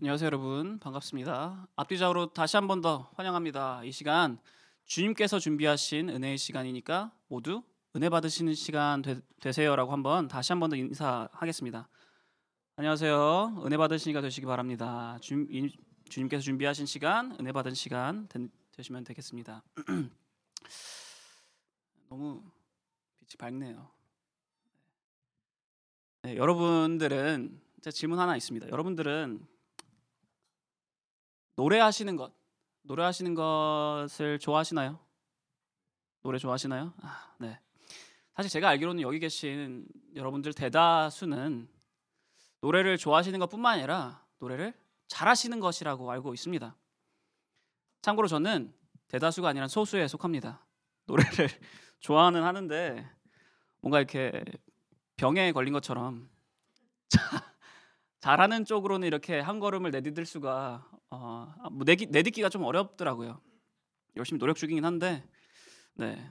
안녕하세요 여러분, 반갑습니다. 앞뒤좌우로 다시 한 번 더 환영합니다. 이 시간 주님께서 준비하신 은혜의 시간이니까 모두 은혜 받으시는 시간 되세요 라고 한번 다시 한 번 더 인사하겠습니다. 안녕하세요, 은혜 받으시니까 되시기 바랍니다. 주님께서 준비하신 시간, 은혜 받은 시간 되시면 되겠습니다. 너무 빛이 밝네요. 네, 여러분들은 제 질문 하나 있습니다. 여러분들은 노래하시는 것을 좋아하시나요? 노래 좋아하시나요? 아, 네. 사실 제가 알기로는 여기 계신 여러분들 대다수는 노래를 좋아하시는 것뿐만 아니라 노래를 잘하시는 것이라고 알고 있습니다. 참고로 저는 대다수가 아니라 소수에 속합니다. 노래를 좋아하는 하는데 뭔가 이렇게 병에 걸린 것처럼 잘하는 쪽으로는 이렇게 한 걸음을 내딛을 수가 내딛기가 좀 어렵더라고요. 열심히 노력 중이긴 한데. 네.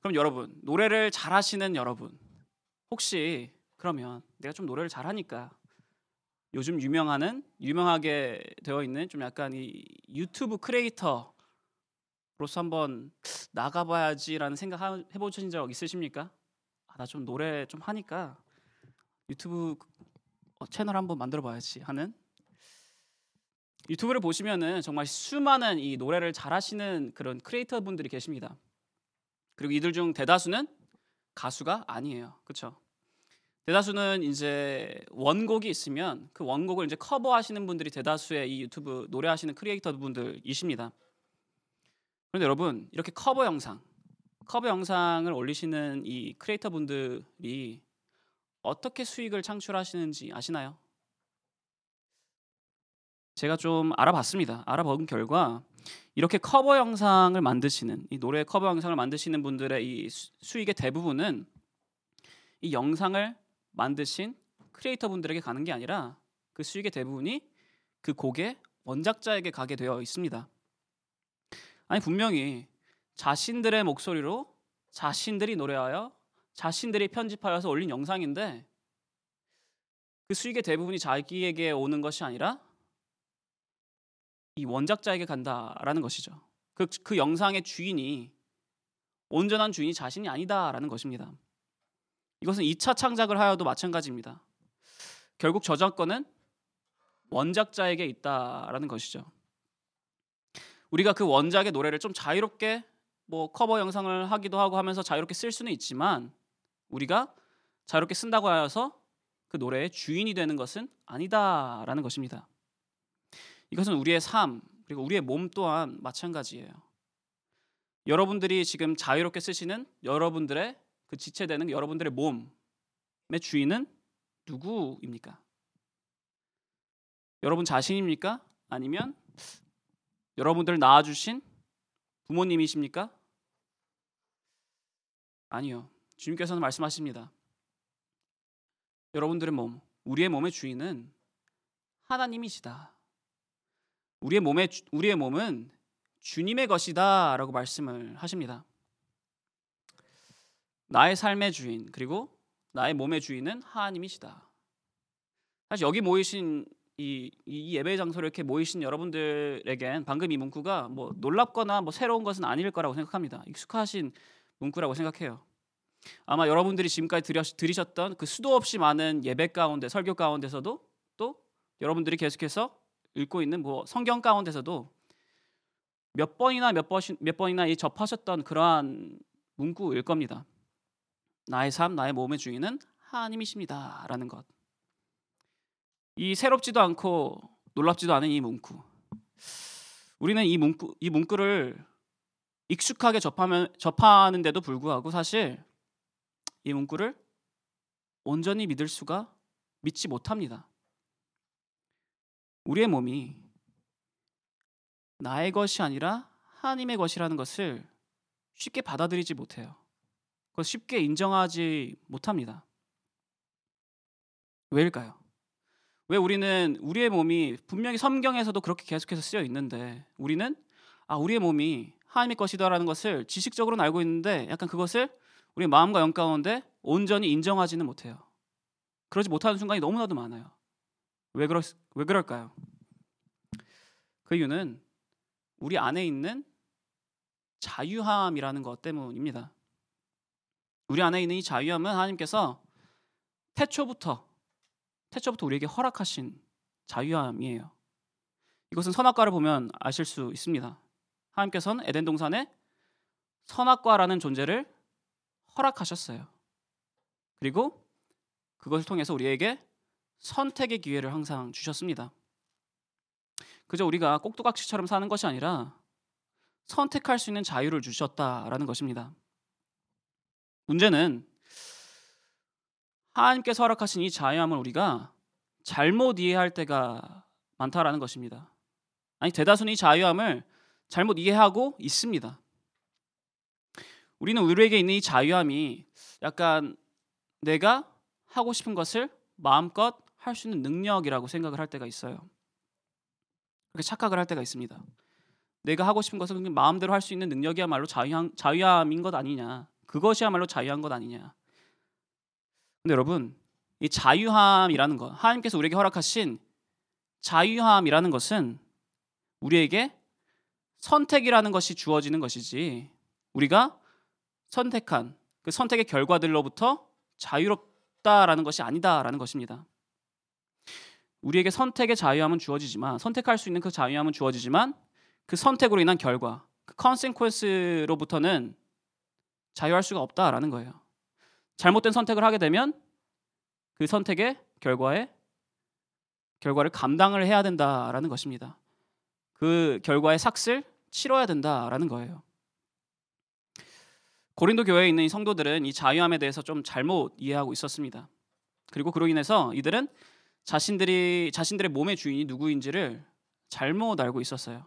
그럼 여러분, 노래를 잘하시는 여러분, 혹시 그러면 내가 좀 노래를 잘하니까 요즘 유명하게 되어 있는 좀 약간 이 유튜브 크리에이터로서 한번 나가봐야지라는 생각 해보신 적 있으십니까? 아, 나 좀 노래 좀 하니까 유튜브 채널 한번 만들어봐야지 하는. 유튜브를 보시면은 정말 수많은 이 노래를 잘하시는 그런 크리에이터 분들이 계십니다. 그리고 이들 중 대다수는 가수가 아니에요, 그렇죠? 대다수는 이제 원곡이 있으면 그 원곡을 이제 커버하시는 분들이 대다수의 이 유튜브 노래하시는 크리에이터 분들이십니다. 그런데 여러분, 이렇게 커버 영상을 올리시는 이 크리에이터 분들이 어떻게 수익을 창출하시는지 아시나요? 제가 좀 알아봤습니다. 알아본 결과 이렇게 커버 영상을 만드시는, 이 노래 커버 영상을 만드시는 분들의 이 수익의 대부분은 이 영상을 만드신 크리에이터 분들에게 가는 게 아니라 그 수익의 대부분이 그 곡의 원작자에게 가게 되어 있습니다. 아니, 분명히 자신들의 목소리로 자신들이 노래하여 자신들이 편집하여서 올린 영상인데 그 수익의 대부분이 자기에게 오는 것이 아니라 이 원작자에게 간다라는 것이죠. 그 영상의 주인이, 온전한 주인이 자신이 아니다라는 것입니다. 이것은 2차 창작을 하여도 마찬가지입니다. 결국 저작권은 원작자에게 있다라는 것이죠. 우리가 그 원작의 노래를 좀 자유롭게 뭐 커버 영상을 하기도 하고 하면서 자유롭게 쓸 수는 있지만 우리가 자유롭게 쓴다고 하여서 그 노래의 주인이 되는 것은 아니다라는 것입니다. 이것은 우리의 삶, 그리고 우리의 몸 또한 마찬가지예요. 여러분들이 지금 자유롭게 쓰시는 여러분들의 그 지체되는 여러분들의 몸의 주인은 누구입니까? 여러분 자신입니까? 아니면 여러분들을 낳아주신 부모님이십니까? 아니요. 주님께서는 말씀하십니다. 여러분들의 몸, 우리의 몸의 주인은 하나님이시다. 우리의 몸은 주님의 것이다 라고 말씀을 하십니다. 나의 삶의 주인, 그리고 나의 몸의 주인은 하나님이시다. 사실 여기 모이신 이 예배 장소로 이렇게 모이신 여러분들에겐 방금 이 문구가 뭐 놀랍거나 뭐 새로운 것은 아닐 거라고 생각합니다. 익숙하신 문구라고 생각해요. 아마 여러분들이 지금까지 들으셨던 그 수도 없이 많은 예배 가운데, 설교 가운데서도, 또 여러분들이 계속해서 읽고 있는 뭐 성경 가운데서도 몇 번이나 이 접하셨던 그러한 문구일 겁니다. 나의 삶, 나의 몸의 주인은 하나님이십니다라는 것. 이 새롭지도 않고 놀랍지도 않은 이 문구. 우리는 이 문구를 익숙하게 접하는데도 불구하고 사실 이 문구를 온전히 믿지 못합니다. 우리의 몸이 나의 것이 아니라 하나님의 것이라는 것을 쉽게 받아들이지 못해요. 그걸 쉽게 인정하지 못합니다. 왜일까요? 왜 우리는 우리의 몸이 분명히 성경에서도 그렇게 계속해서 쓰여 있는데 우리는 우리의 몸이 하나님의 것이다라는 것을 지식적으로는 알고 있는데 약간 그것을 우리의 마음과 영 가운데 온전히 인정하지는 못해요. 그러지 못하는 순간이 너무나도 많아요. 왜 그럴까요? 그 이유는 우리 안에 있는 자유함이라는 것 때문입니다. 우리 안에 있는 이 자유함은 하나님께서 태초부터 우리에게 허락하신 자유함이에요. 이것은 선악과를 보면 아실 수 있습니다. 하나님께서는 에덴 동산에 선악과라는 존재를 허락하셨어요. 그리고 그것을 통해서 우리에게 선택의 기회를 항상 주셨습니다. 그저 우리가 꼭두각시처럼 사는 것이 아니라 선택할 수 있는 자유를 주셨다라는 것입니다. 문제는 하나님께서 허락하신 이 자유함을 우리가 잘못 이해할 때가 많다라는 것입니다. 아니, 대다수는 이 자유함을 잘못 이해하고 있습니다. 우리는 우리에게 있는 이 자유함이 약간 내가 하고 싶은 것을 마음껏 할 수 있는 능력이라고 생각을 할 때가 있어요. 그렇게 착각을 할 때가 있습니다. 내가 하고 싶은 것을 그냥 마음대로 할 수 있는 능력이야말로 자유함인 것 아니냐. 그것이야말로 자유한 것 아니냐. 근데 여러분, 이 자유함이라는 것, 하나님께서 우리에게 허락하신 자유함이라는 것은 우리에게 선택이라는 것이 주어지는 것이지 우리가 선택한 그 선택의 결과들로부터 자유롭다라는 것이 아니다라는 것입니다. 우리에게 선택의 자유함은 주어지지만, 선택할 수 있는 그 자유함은 주어지지만 그 선택으로 인한 결과, 그 consequence로부터는 자유할 수가 없다라는 거예요. 잘못된 선택을 하게 되면 그 선택의 결과를 감당을 해야 된다라는 것입니다. 그 결과의 삭슬 치러야 된다라는 거예요. 고린도 교회에 있는 이 성도들은 이 자유함에 대해서 좀 잘못 이해하고 있었습니다. 그리고 그로 인해서 이들은 자신들의 몸의 주인이 누구인지를 잘못 알고 있었어요.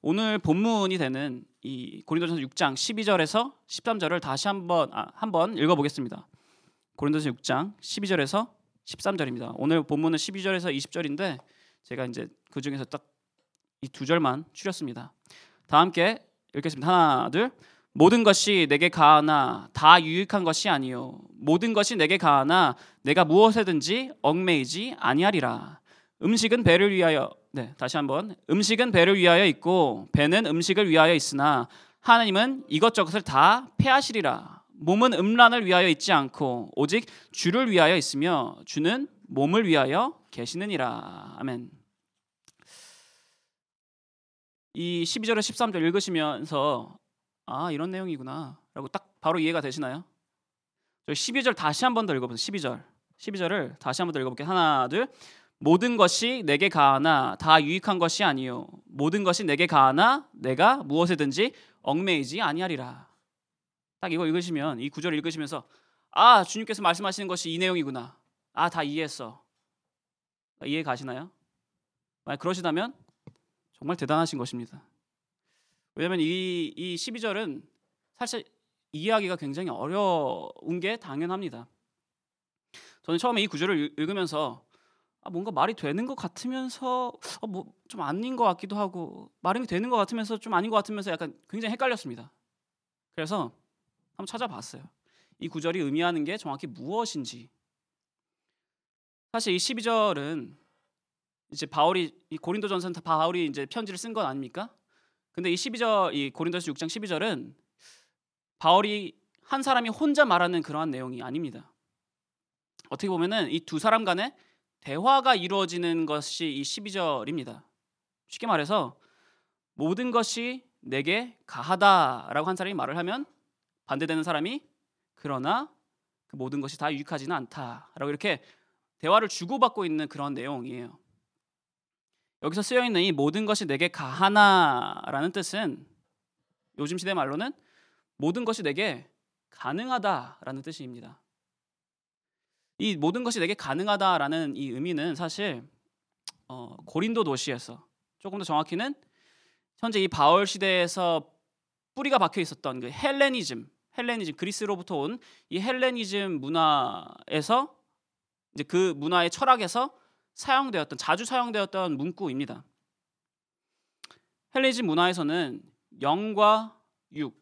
오늘 본문이 되는 이 고린도전서 6장 12절에서 13절을 다시 한번 읽어보겠습니다. 고린도전서 6장 12절에서 13절입니다. 오늘 본문은 12절에서 20절인데 제가 이제 그 중에서 딱 이 두 절만 추렸습니다. 다 함께 읽겠습니다. 하나, 둘. 모든 것이 내게 가하나 다 유익한 것이 아니요 모든 것이 내게 가하나 내가 무엇에든지 얽매이지 아니하리라. 음식은 배를 위하여 있고 배는 음식을 위하여 있으나 하나님은 이것저것을 다 폐하시리라. 몸은 음란을 위하여 있지 않고 오직 주를 위하여 있으며 주는 몸을 위하여 계시느니라. 아멘. 이 12절에 13절 읽으시면서 아, 이런 내용이구나 라고 딱 바로 이해가 되시나요? 저 12절 다시 한 번 더 읽어보세요. 12절을 다시 한 번 더 읽어볼게요. 하나, 둘. 모든 것이 내게 가하나 다 유익한 것이 아니요 모든 것이 내게 가하나 내가 무엇에든지 얽매이지 아니하리라. 딱 이거 읽으시면, 이 구절을 읽으시면서 아, 주님께서 말씀하시는 것이 이 내용이구나. 아, 다 이해했어. 이해 가시나요? 만약 그러시다면 정말 대단하신 것입니다. 왜냐하면 이 12절은 사실 이해하기가 굉장히 어려운 게 당연합니다. 저는 처음에 이 구절을 읽으면서 뭔가 말이 되는 것 같으면서 뭐 좀 아닌 것 같기도 하고, 말이 되는 것 같으면서 좀 아닌 것 같으면서 약간 굉장히 헷갈렸습니다. 그래서 한번 찾아봤어요. 이 구절이 의미하는 게 정확히 무엇인지. 사실 이 12절은 이제 고린도전서는 다 바울이 이제 편지를 쓴 건 아닙니까? 근데 이 고린도전서 6장 12절은 바울이 한 사람이 혼자 말하는 그러한 내용이 아닙니다. 어떻게 보면은 이 두 사람 간에 대화가 이루어지는 것이 이 12절입니다. 쉽게 말해서 모든 것이 내게 가하다라고 한 사람이 말을 하면 반대되는 사람이 그러나 그 모든 것이 다 유익하지는 않다라고 이렇게 대화를 주고받고 있는 그런 내용이에요. 여기서 쓰여있는 이 모든 것이 내게 가하나라는 뜻은 요즘 시대 말로는 모든 것이 내게 가능하다라는 뜻입니다. 이 모든 것이 내게 가능하다라는 이 의미는 사실 고린도 도시에서, 조금 더 정확히는 현재 이 바울 시대에서 뿌리가 박혀 있었던 그 헬레니즘, 그리스로부터 온 이 헬레니즘 문화에서, 이제 그 문화의 철학에서 자주 사용되었던 문구입니다. 헬레니즘 문화에서는 영과 육,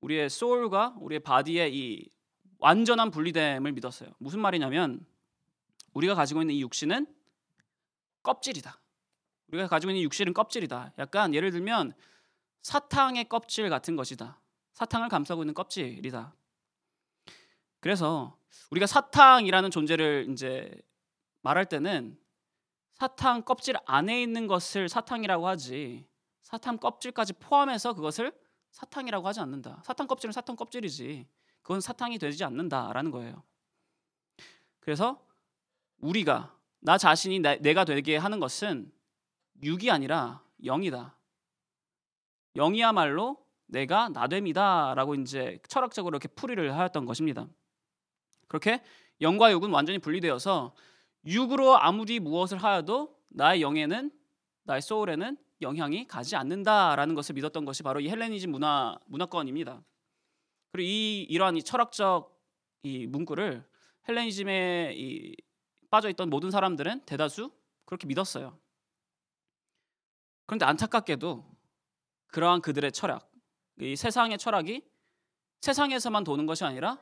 우리의 소울과 우리의 바디의 이 완전한 분리됨을 믿었어요. 무슨 말이냐면 우리가 가지고 있는 이 육신은 껍질이다. 우리가 가지고 있는 육실은 껍질이다. 약간 예를 들면 사탕의 껍질 같은 것이다. 사탕을 감싸고 있는 껍질이다. 그래서 우리가 사탕이라는 존재를 이제 말할 때는 사탕 껍질 안에 있는 것을 사탕이라고 하지 사탕 껍질까지 포함해서 그것을 사탕이라고 하지 않는다. 사탕 껍질은 사탕 껍질이지 그건 사탕이 되지 않는다라는 거예요. 그래서 우리가 나 자신이 내가 되게 하는 것은 육이 아니라 영이다. 영이야말로 내가 나됨이다 라고 이제 철학적으로 이렇게 풀이를 하였던 것입니다. 그렇게 영과 육은 완전히 분리되어서 육으로 아무리 무엇을 하여도 나의 영에는 나의 소울에는 영향이 가지 않는다라는 것을 믿었던 것이 바로 이 헬레니즘 문화권입니다. 그리고 이러한 이 철학적 이 문구를 헬레니즘에 빠져있던 모든 사람들은 대다수 그렇게 믿었어요. 그런데 안타깝게도 그러한 그들의 철학, 이 세상의 철학이 세상에서만 도는 것이 아니라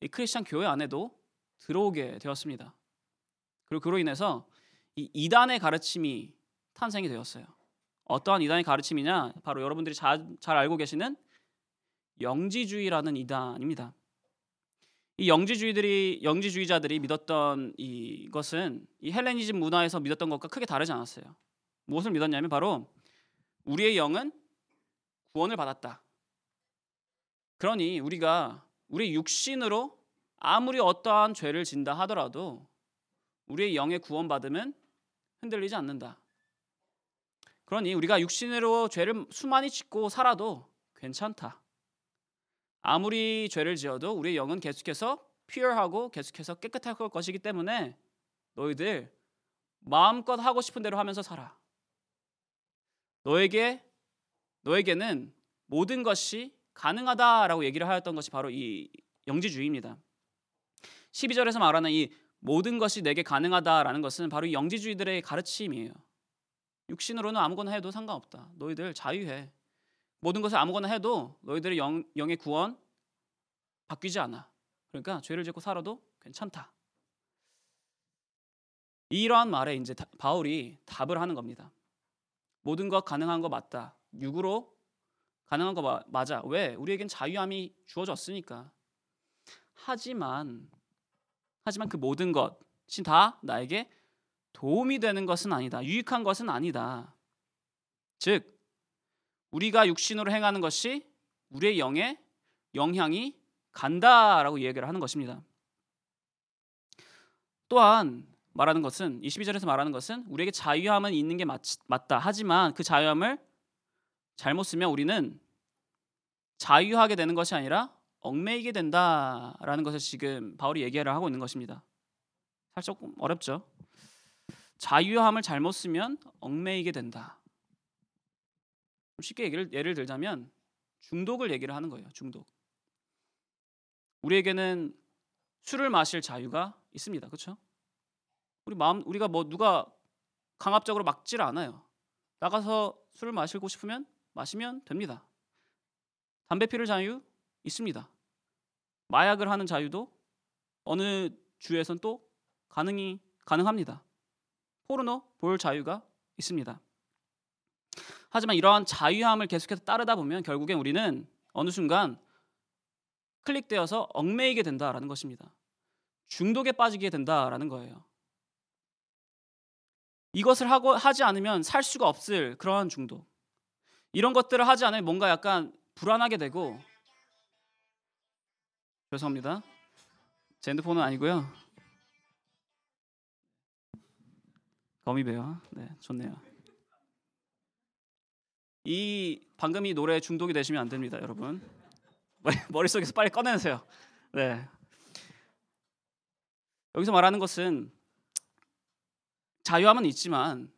이 크리스찬 교회 안에도 들어오게 되었습니다. 그리고 그로 인해서 이 이단의 가르침이 탄생이 되었어요. 어떠한 이단의 가르침이냐? 바로 여러분들이 잘 알고 계시는 영지주의라는 이단입니다. 이 영지주의자들이 믿었던 이것은 이 헬레니즘 문화에서 믿었던 것과 크게 다르지 않았어요. 무엇을 믿었냐면 바로 우리의 영은 구원을 받았다. 그러니 우리가 우리 육신으로 아무리 어떠한 죄를 진다 하더라도 우리의 영의 구원받음은 흔들리지 않는다. 그러니 우리가 육신으로 죄를 수많이 짓고 살아도 괜찮다. 아무리 죄를 지어도 우리의 영은 계속해서 퓨어하고 계속해서 깨끗할 것이기 때문에 너희들 마음껏 하고 싶은 대로 하면서 살아. 너에게는 모든 것이 가능하다라고 얘기를 하였던 것이 바로 이 영지주의입니다. 12절에서 말하는 이 모든 것이 내게 가능하다라는 것은 바로 이 영지주의들의 가르침이에요. 육신으로는 아무거나 해도 상관없다. 너희들 자유해. 모든 것을 아무거나 해도 너희들의 영의 구원 바뀌지 않아. 그러니까 죄를 짓고 살아도 괜찮다. 이러한 말에 이제 바울이 답을 하는 겁니다. 모든 것 가능한 거 맞다. 육으로 가능한 거 맞아. 왜? 우리에겐 자유함이 주어졌으니까. 하지만 그 모든 것이 다 나에게 도움이 되는 것은 아니다. 유익한 것은 아니다. 즉 우리가 육신으로 행하는 것이 우리의 영에 영향이 간다라고 이야기를 하는 것입니다. 또한 말하는 것은 22절에서 말하는 것은 우리에게 자유함은 있는 게 맞다. 하지만 그 자유함을 잘못 쓰면 우리는 자유하게 되는 것이 아니라 얽매이게 된다라는 것을 지금 바울이 얘기를 하고 있는 것입니다. 살짝 어렵죠? 자유함을 잘못 쓰면 얽매이게 된다. 쉽게 예를 들자면 중독을 얘기를 하는 거예요. 중독. 우리에게는 술을 마실 자유가 있습니다. 그렇죠? 우리가 뭐 누가 강압적으로 막질 않아요. 나가서 술을 마시고 싶으면 마시면 됩니다. 담배 피울 자유 있습니다. 마약을 하는 자유도 어느 주에선 또 가능합니다. 포르노 볼 자유가 있습니다. 하지만 이러한 자유함을 계속해서 따르다 보면 결국엔 우리는 어느 순간 클릭되어서 얽매이게 된다라는 것입니다. 중독에 빠지게 된다라는 거예요. 이것을 하지 않으면 살 수가 없을 그러한 중독. 이런 것들을 하지 않으면 뭔가 약간 불안하게 되고 죄송합니다. 제 핸드폰은 아니고요. 거미배요. 네, 좋네요. 방금 이 노래에 중독이 되시면 안 됩니다, 여러분. 머릿속에서 빨리 꺼내세요. 네. 여기서 말하는 것은 자유함은 있지만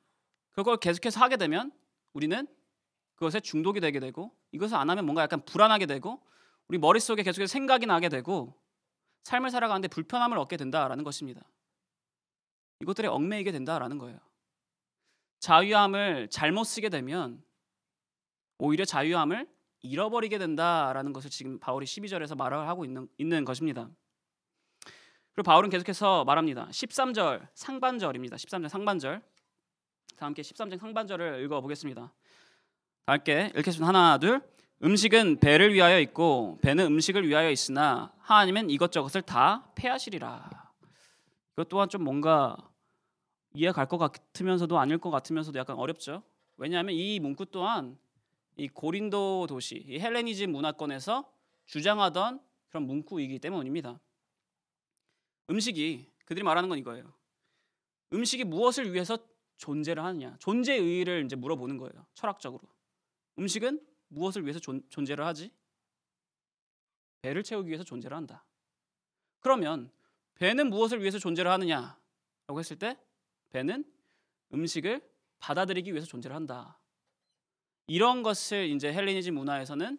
그걸 계속해서 하게 되면 우리는 그것에 중독이 되게 되고 이것을 안 하면 뭔가 약간 불안하게 되고 우리 머릿속에 계속해서 생각이 나게 되고 삶을 살아가는데 불편함을 얻게 된다라는 것입니다. 이것들에 얽매이게 된다라는 거예요. 자유함을 잘못 쓰게 되면 오히려 자유함을 잃어버리게 된다라는 것을 지금 바울이 12절에서 말을 하고 있는 것입니다. 그리고 바울은 계속해서 말합니다. 13절 상반절입니다. 다 함께 13장 상반절을 읽어보겠습니다. 함께 읽겠습니다. 하나, 둘. 음식은 배를 위하여 있고 배는 음식을 위하여 있으나 하나님은 이것저것을 다 폐하시리라. 이것 또한 좀 뭔가 이해 갈 것 같으면서도 아닐 것 같으면서도 약간 어렵죠. 왜냐하면 이 문구 또한 이 고린도 도시, 이 헬레니즘 문화권에서 주장하던 그런 문구이기 때문입니다. 음식이, 그들이 말하는 건 이거예요. 음식이 무엇을 위해서 존재를 하느냐, 존재의 의의를 이제 물어보는 거예요. 철학적으로 음식은 무엇을 위해서 존재를 하지? 배를 채우기 위해서 존재를 한다. 그러면 배는 무엇을 위해서 존재를 하느냐라고 했을 때 배는 음식을 받아들이기 위해서 존재를 한다. 이런 것을 이제 헬레니즘 문화에서는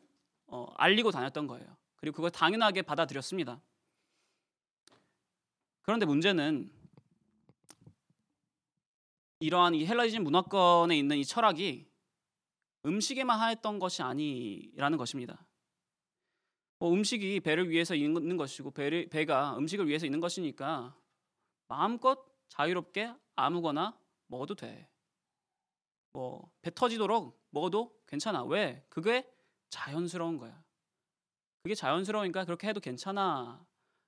알리고 다녔던 거예요. 그리고 그걸 당연하게 받아들였습니다. 그런데 문제는 이러한 이 헬레니즘 문화권에 있는 이 철학이 음식에만 하였던 것이 아니라는 것입니다. 음식이 배를 위해서 있는 것이고 배가 음식을 위해서 있는 것이니까 마음껏 자유롭게 아무거나 먹어도 돼. 배 터지도록 먹어도 괜찮아. 왜? 그게 자연스러운 거야. 그게 자연스러우니까 그렇게 해도 괜찮아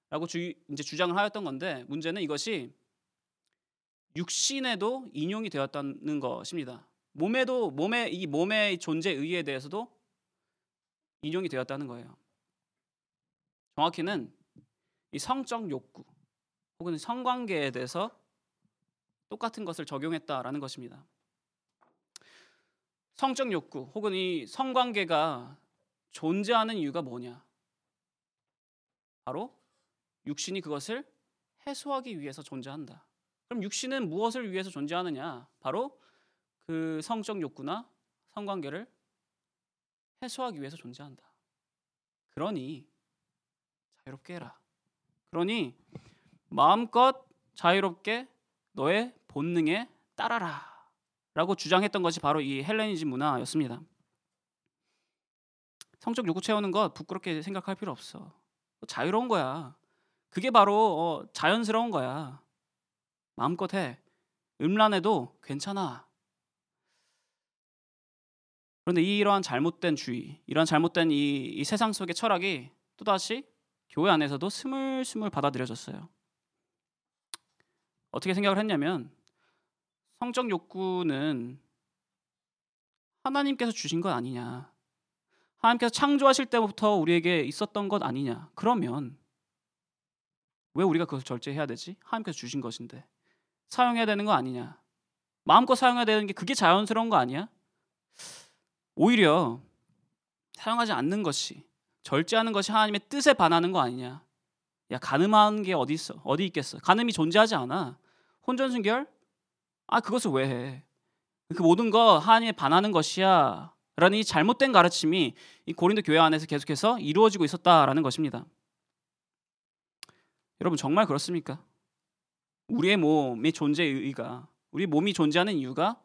라고 이제 주장을 하였던 건데, 문제는 이것이 육신에도 인용이 되었다는 것입니다. 몸의 존재 의의에 대해서도 인용이 되었다는 거예요. 정확히는 이 성적 욕구 혹은 성관계에 대해서 똑같은 것을 적용했다라는 것입니다. 성적 욕구 혹은 이 성관계가 존재하는 이유가 뭐냐? 바로 육신이 그것을 해소하기 위해서 존재한다. 그럼 육신은 무엇을 위해서 존재하느냐? 바로 그 성적 욕구나 성관계를 해소하기 위해서 존재한다. 그러니 자유롭게 해라. 그러니 마음껏 자유롭게 너의 본능에 따라라 라고 주장했던 것이 바로 이 헬레니즘 문화였습니다. 성적 욕구 채우는 것 부끄럽게 생각할 필요 없어. 자유로운 거야. 그게 바로 자연스러운 거야. 마음껏 해. 음란해도 괜찮아. 그런데 이러한 잘못된 주의, 이러한 잘못된 이 세상 속의 철학이 또다시 교회 안에서도 스물스물 받아들여졌어요. 어떻게 생각을 했냐면 성적 욕구는 하나님께서 주신 것 아니냐, 하나님께서 창조하실 때부터 우리에게 있었던 것 아니냐, 그러면 왜 우리가 그것을 절제해야 되지? 하나님께서 주신 것인데 사용해야 되는 거 아니냐, 마음껏 사용해야 되는 게 그게 자연스러운 거 아니야? 오히려 사용하지 않는 것이, 절제하는 것이 하나님의 뜻에 반하는 거 아니냐. 야, 간음하는 게 어디 있어? 어디 있겠어? 간음이 존재하지 않아. 혼전순결? 아, 그것을 왜 해? 그 모든 거 하나님에 반하는 것이야 라는 이 잘못된 가르침이 이 고린도 교회 안에서 계속해서 이루어지고 있었다라는 것입니다. 여러분, 정말 그렇습니까? 우리의 몸의 존재의 의의가, 우리 몸이 존재하는 이유가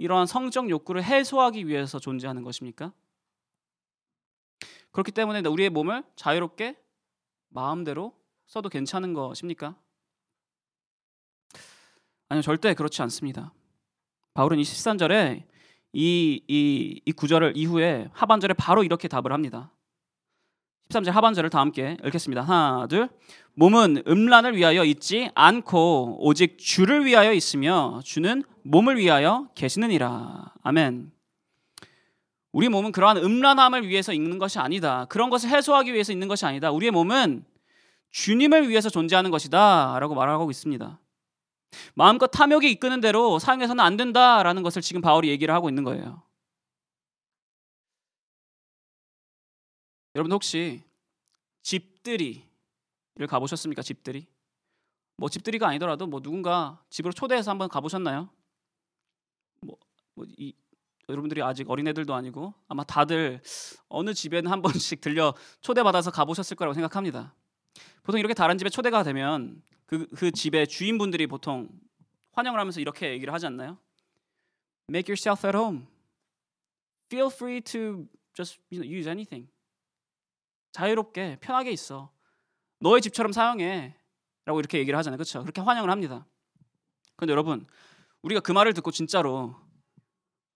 이러한 성적 욕구를 해소하기 위해서 존재하는 것입니까? 그렇기 때문에 우리의 몸을 자유롭게 마음대로 써도 괜찮은 것입니까? 아니요, 절대 그렇지 않습니다. 바울은 이 13절에 이 구절을 이후에 하반절에 바로 이렇게 답을 합니다. 13절 하반절을 다 함께 읽겠습니다. 하나, 둘. 몸은 음란을 위하여 있지 않고 오직 주를 위하여 있으며 주는 몸을 위하여 계시느니라. 아멘. 우리 몸은 그러한 음란함을 위해서 있는 것이 아니다. 그런 것을 해소하기 위해서 있는 것이 아니다. 우리의 몸은 주님을 위해서 존재하는 것이다 라고 말하고 있습니다. 마음껏 탐욕이 이끄는 대로 사용해서는 안 된다라는 것을 지금 바울이 얘기를 하고 있는 거예요. 여러분, 혹시 집들이를 가보셨습니까? 집들이? 집들이가 아니더라도 누군가 집으로 초대해서 한번 가보셨나요? 여러분들이 아직 어린애들도 아니고 아마 다들 어느 집에는 한 번씩 들려 초대받아서 가보셨을 거라고 생각합니다. 보통 이렇게 다른 집에 초대가 되면 그 집의 주인분들이 보통 환영을 하면서 이렇게 얘기를 하지 않나요? Make yourself at home. Feel free to just use anything. 자유롭게 편하게 있어. 너의 집처럼 사용해 라고 이렇게 얘기를 하잖아요. 그렇죠? 그렇게 환영을 합니다. 그런데 여러분, 우리가 그 말을 듣고 진짜로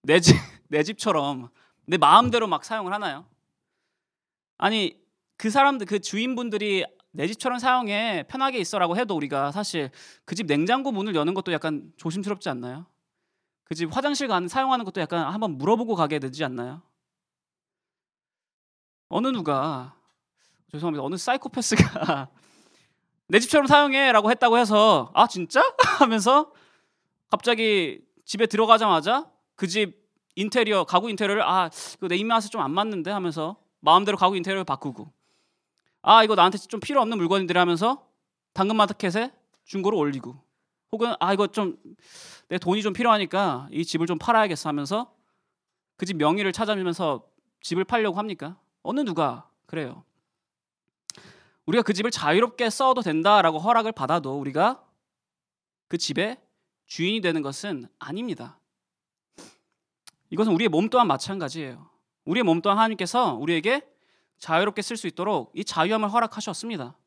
내 집처럼 내 마음대로 막 사용을 하나요? 아니 그 사람들, 그 주인분들이 내 집처럼 사용해 편하게 있어라고 해도 우리가 사실 그 집 냉장고 문을 여는 것도 약간 조심스럽지 않나요? 그 집 화장실 사용하는 것도 약간 한번 물어보고 가게 되지 않나요? 어느 누가, 죄송합니다, 어느 사이코패스가 내 집처럼 사용해라고 했다고 해서 아 진짜? 하면서 갑자기 집에 들어가자마자 그 집 인테리어, 가구 인테리어를 아 이거 내 입맛에 좀 안 맞는데 하면서 마음대로 가구 인테리어를 바꾸고, 아 이거 나한테 좀 필요 없는 물건인데 하면서 당근마켓에 중고로 올리고, 혹은 아 이거 좀 내 돈이 좀 필요하니까 이 집을 좀 팔아야겠어 하면서 그 집 명의를 찾아내면서 집을 팔려고 합니까? 어느 누가 그래요. 우리가 그 집을 자유롭게 써도 된다라고 허락을 받아도 우리가 그 집의 주인이 되는 것은 아닙니다. 이것은 우리의 몸 또한 마찬가지예요. 우리의 몸 또한 하나님께서 우리에게 자유롭게 쓸 수 있도록 이 자유함을 허락하셨습니다.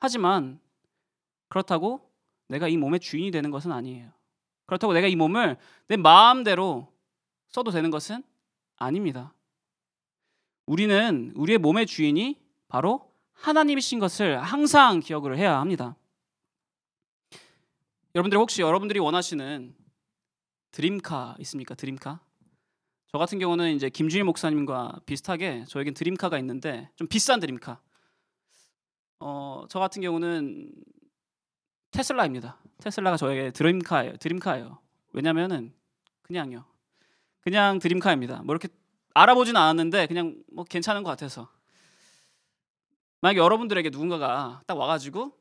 하지만 그렇다고 내가 이 몸의 주인이 되는 것은 아니에요. 그렇다고 내가 이 몸을 내 마음대로 써도 되는 것은 아닙니다. 우리는 우리의 몸의 주인이 바로 하나님이신 것을 항상 기억을 해야 합니다. 여러분들 혹시 여러분들이 원하시는 드림카 있습니까? 드림카? 저 같은 경우는 이제 김준일 목사님과 비슷하게 저에겐 드림카가 있는데 좀 비싼 드림카. 저 같은 경우는 테슬라입니다. 테슬라가 저에게 드림카예요. 왜냐면은 그냥요. 그냥 드림카입니다. 뭐 이렇게 알아보진 않았는데 그냥 뭐 괜찮은 것 같아서. 만약에 여러분들에게 누군가가 딱 와가지고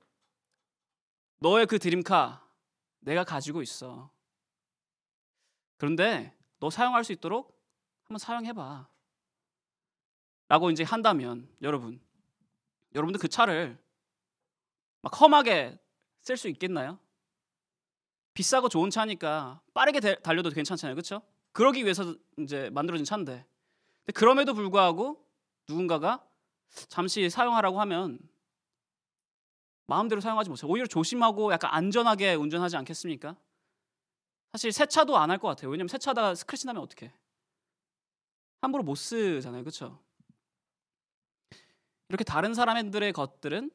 너의 그 드림카 내가 가지고 있어. 그런데 너 사용할 수 있도록 한번 사용해봐 라고 이제 한다면 여러분들 그 차를 막 험하게 쓸 수 있겠나요? 비싸고 좋은 차니까 빠르게 달려도 괜찮잖아요. 그렇죠? 그러기 위해서 이제 만들어진 차인데, 근데 그럼에도 불구하고 누군가가 잠시 사용하라고 하면 마음대로 사용하지 못해요. 오히려 조심하고 약간 안전하게 운전하지 않겠습니까? 사실 세차도 안 할 것 같아요. 왜냐면 세차하다가 스크래치 나면 어떡해. 함부로 못 쓰잖아요. 그렇죠? 이렇게 다른 사람들의 것들은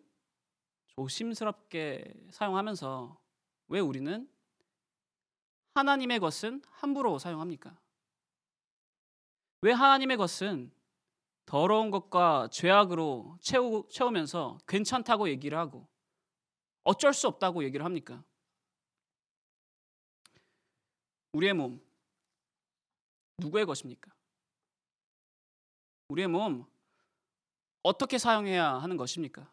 조심스럽게 사용하면서 왜 우리는 하나님의 것은 함부로 사용합니까? 왜 하나님의 것은 더러운 것과 죄악으로 채우면서 괜찮다고 얘기를 하고 어쩔 수 없다고 얘기를 합니까? 우리의 몸, 누구의 것입니까? 우리의 몸, 어떻게 사용해야 하는 것입니까?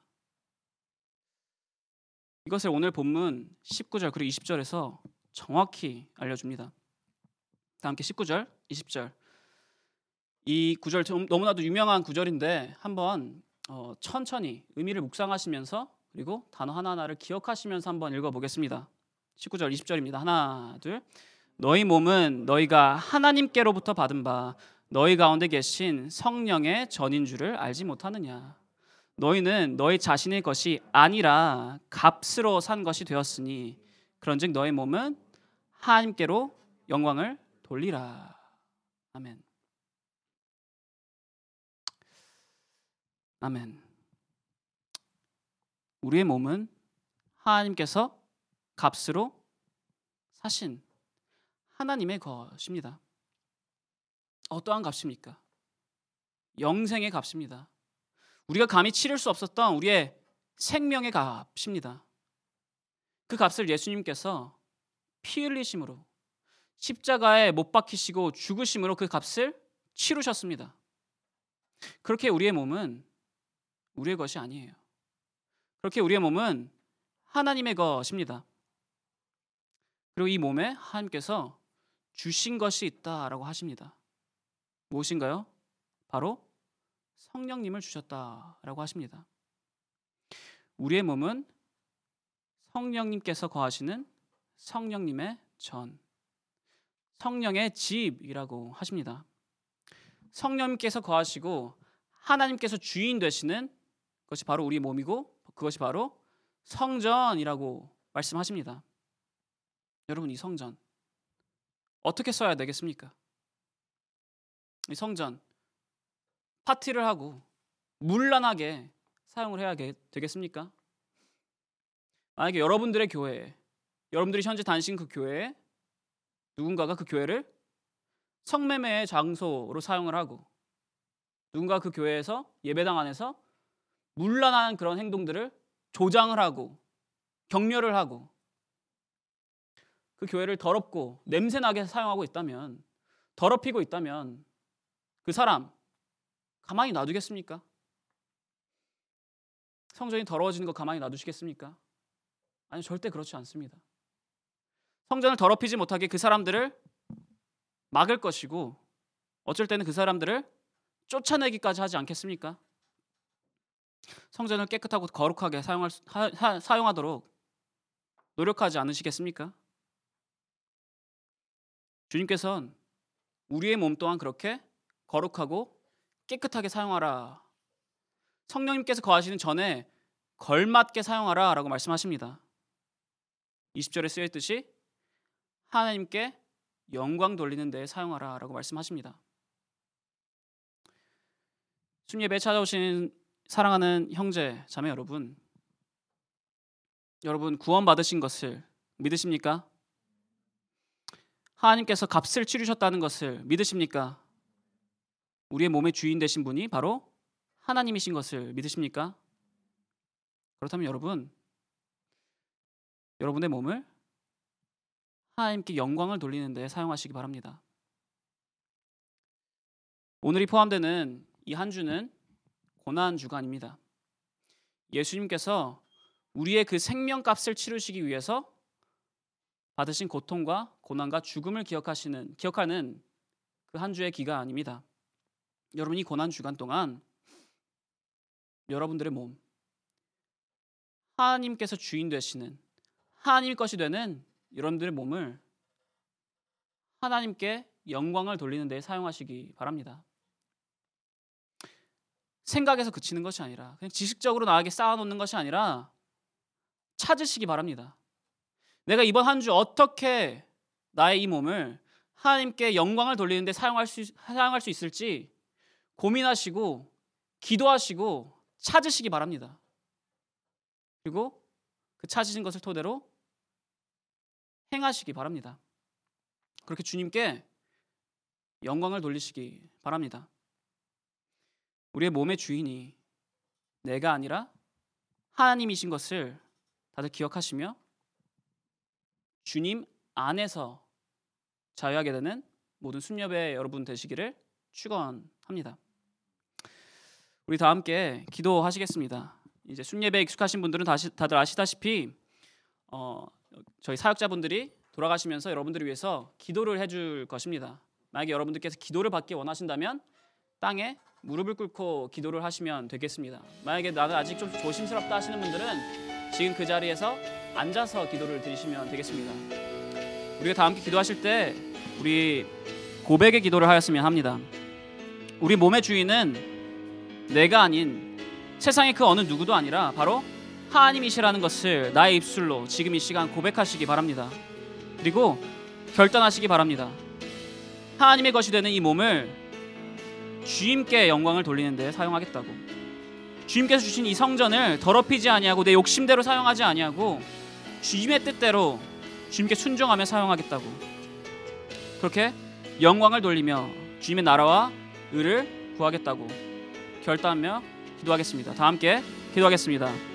이것을 오늘 본문 19절 그리고 20절에서 정확히 알려줍니다. 다 함께 19절, 20절. 이 구절 너무나도 유명한 구절인데 한번 천천히 의미를 묵상하시면서 그리고 단어 하나하나를 기억하시면서 한번 읽어보겠습니다. 19절, 20절입니다. 하나, 둘. 너희 몸은 너희가 하나님께로부터 받은 바 너희 가운데 계신 성령의 전인 줄을 알지 못하느냐. 너희는 너희 자신의 것이 아니라 값으로 산 것이 되었으니 그런즉 너희 몸은 하나님께로 영광을 돌리라. 아멘. 아멘. 우리의 몸은 하나님께서 값으로 사신 하나님의 것입니다. 어떠한 값입니까? 영생의 값입니다. 우리가 감히 치를 수 없었던 우리의 생명의 값입니다. 그 값을 예수님께서 피 흘리심으로, 십자가에 못 박히시고 죽으심으로 그 값을 치르셨습니다. 그렇게 우리의 몸은 우리의 것이 아니에요. 그렇게 우리의 몸은 하나님의 것입니다. 그리고 이 몸에 하나님께서 주신 것이 있다라고 하십니다. 무엇인가요? 바로 성령님을 주셨다라고 하십니다. 우리의 몸은 성령님께서 거하시는 성령님의 전, 성령의 집이라고 하십니다. 성령님께서 거하시고 하나님께서 주인 되시는 것이 바로 우리 몸이고 그것이 바로 성전이라고 말씀하십니다. 여러분, 이 성전 어떻게 써야 되겠습니까? 이 성전 파티를 하고 문란하게 사용을 해야 되겠습니까? 만약에 여러분들의 교회에, 여러분들이 현재 다니신 그 교회에 누군가가 그 교회를 성매매의 장소로 사용을 하고 누군가 그 교회에서 예배당 안에서 문란한 그런 행동들을 조장을 하고 격려를 하고 그 교회를 더럽고 냄새나게 사용하고 있다면, 더럽히고 있다면 그 사람 가만히 놔두겠습니까? 성전이 더러워지는 거 가만히 놔두시겠습니까? 아니, 절대 그렇지 않습니다. 성전을 더럽히지 못하게 그 사람들을 막을 것이고 어쩔 때는 그 사람들을 쫓아내기까지 하지 않겠습니까? 성전을 깨끗하고 거룩하게 사용하도록 노력하지 않으시겠습니까? 주님께서는 우리의 몸 또한 그렇게 거룩하고 깨끗하게 사용하라, 성령님께서 거하시는 전에 걸맞게 사용하라 라고 말씀하십니다. 20절에 쓰여있듯이 하나님께 영광 돌리는 데에 사용하라 라고 말씀하십니다. 숨예배 찾아오신 사랑하는 형제, 자매 여러분, 여러분 구원 받으신 것을 믿으십니까? 하나님께서 값을 치르셨다는 것을 믿으십니까? 우리의 몸의 주인 되신 분이 바로 하나님이신 것을 믿으십니까? 그렇다면 여러분, 여러분의 몸을 하나님께 영광을 돌리는 데 사용하시기 바랍니다. 오늘이 포함되는 이 한 주는 고난 주간입니다. 예수님께서 우리의 그 생명값을 치르시기 위해서 받으신 고통과 고난과 죽음을 기억하는 그 한 주의 기간입니다. 여러분이 고난 주간 동안 여러분들의 몸, 하나님께서 주인 되시는 하나님 것이 되는 여러분들의 몸을 하나님께 영광을 돌리는 데 사용하시기 바랍니다. 생각에서 그치는 것이 아니라, 그냥 지식적으로 나에게 쌓아놓는 것이 아니라 찾으시기 바랍니다. 내가 이번 한 주 어떻게 나의 이 몸을 하나님께 영광을 돌리는 데 사용할 수 있을지 고민하시고 기도하시고 찾으시기 바랍니다. 그리고 그 찾으신 것을 토대로 행하시기 바랍니다. 그렇게 주님께 영광을 돌리시기 바랍니다. 우리의 몸의 주인이 내가 아니라 하나님이신 것을 다들 기억하시며 주님 안에서 자유하게 되는 모든 순례배 여러분 되시기를 축원합니다. 우리 다 함께 기도하시겠습니다. 이제 순례배에 익숙하신 분들은 다들 아시다시피 저희 사역자분들이 돌아가시면서 여러분들을 위해서 기도를 해줄 것입니다. 만약에 여러분들께서 기도를 받기 원하신다면 땅에 무릎을 꿇고 기도를 하시면 되겠습니다. 만약에 나는 아직 좀 조심스럽다 하시는 분들은 지금 그 자리에서 앉아서 기도를 드리시면 되겠습니다. 우리가 다 함께 기도하실 때 우리 고백의 기도를 하였으면 합니다. 우리 몸의 주인은 내가 아닌 세상의 그 어느 누구도 아니라 바로 하나님이시라는 것을 나의 입술로 지금 이 시간 고백하시기 바랍니다. 그리고 결단하시기 바랍니다. 하나님의 것이 되는 이 몸을 주님께 영광을 돌리는 데 사용하겠다고, 주님께서 주신 이 성전을 더럽히지 아니하고 내 욕심대로 사용하지 아니하고 주님의 뜻대로 주님께 순종하며 사용하겠다고, 그렇게 영광을 돌리며 주님의 나라와 의를 구하겠다고 결단하며 기도하겠습니다. 다 함께 기도하겠습니다.